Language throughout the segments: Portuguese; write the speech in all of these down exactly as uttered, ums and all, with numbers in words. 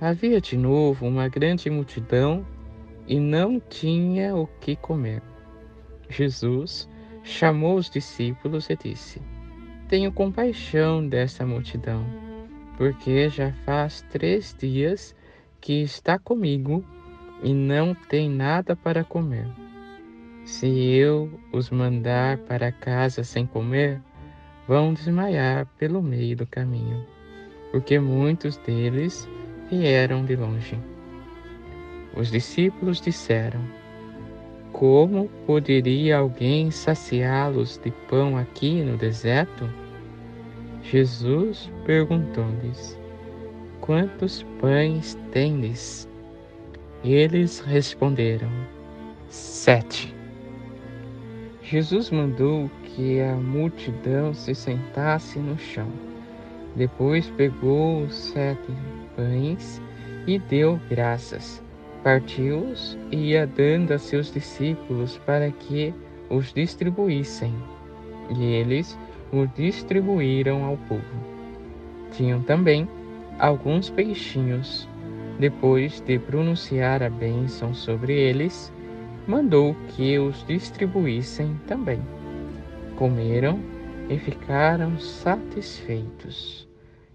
havia de novo uma grande multidão e não tinha o que comer. Jesus chamou os discípulos e disse: Tenho compaixão dessa multidão, porque já faz três dias que está comigo e não tem nada para comer. Se eu os mandar para casa sem comer, vão desmaiar pelo meio do caminho, porque muitos deles vieram de longe. Os discípulos disseram: Como poderia alguém saciá-los de pão aqui no deserto? Jesus perguntou-lhes: Quantos pães tendes? Eles responderam: Sete. Jesus mandou que a multidão se sentasse no chão. Depois pegou os sete pães e deu graças, partiu-os e ia dando a seus discípulos para que os distribuíssem, e eles o distribuíram ao povo. Tinham também alguns peixinhos. Depois de pronunciar a bênção sobre eles, mandou que os distribuíssem também. Comeram e ficaram satisfeitos,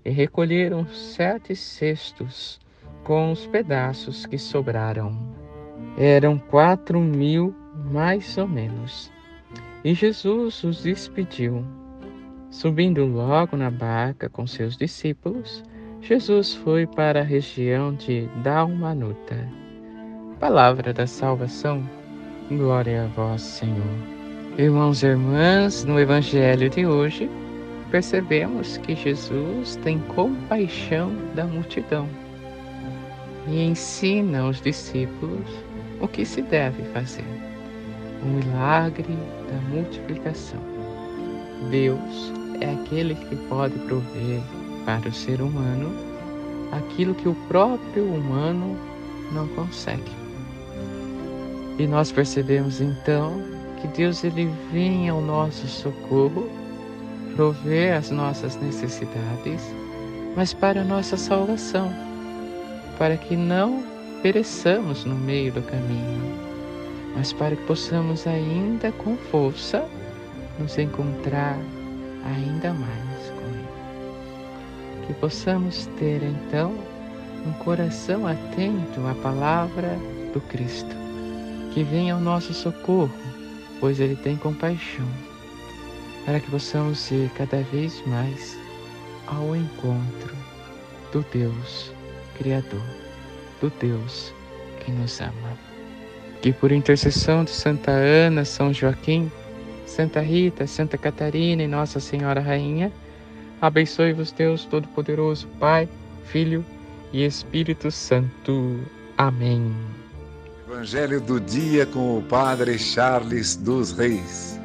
e recolheram sete cestos com os pedaços que sobraram. Eram quatro mil, mais ou menos. E Jesus os despediu. Subindo logo na barca com seus discípulos, Jesus foi para a região de Dalmanuta. Palavra da salvação, glória a vós, Senhor. Irmãos e irmãs, no Evangelho de hoje, percebemos que Jesus tem compaixão da multidão e ensina aos discípulos o que se deve fazer. O milagre da multiplicação. Deus é aquele que pode prover para o ser humano aquilo que o próprio humano não consegue. E nós percebemos então que Deus ele vem ao nosso socorro, prover as nossas necessidades, mas para a nossa salvação, para que não pereçamos no meio do caminho, mas para que possamos ainda com força nos encontrar ainda mais com Ele. Que possamos ter então um coração atento à palavra do Cristo, que vem ao nosso socorro, pois Ele tem compaixão, para que possamos ir cada vez mais ao encontro do Deus Criador, do Deus que nos ama. Que por intercessão de Santa Ana, São Joaquim, Santa Rita, Santa Catarina e Nossa Senhora Rainha, abençoe-vos Deus Todo-Poderoso, Pai, Filho e Espírito Santo. Amém. Evangelho do dia com o Padre Charles dos Reis.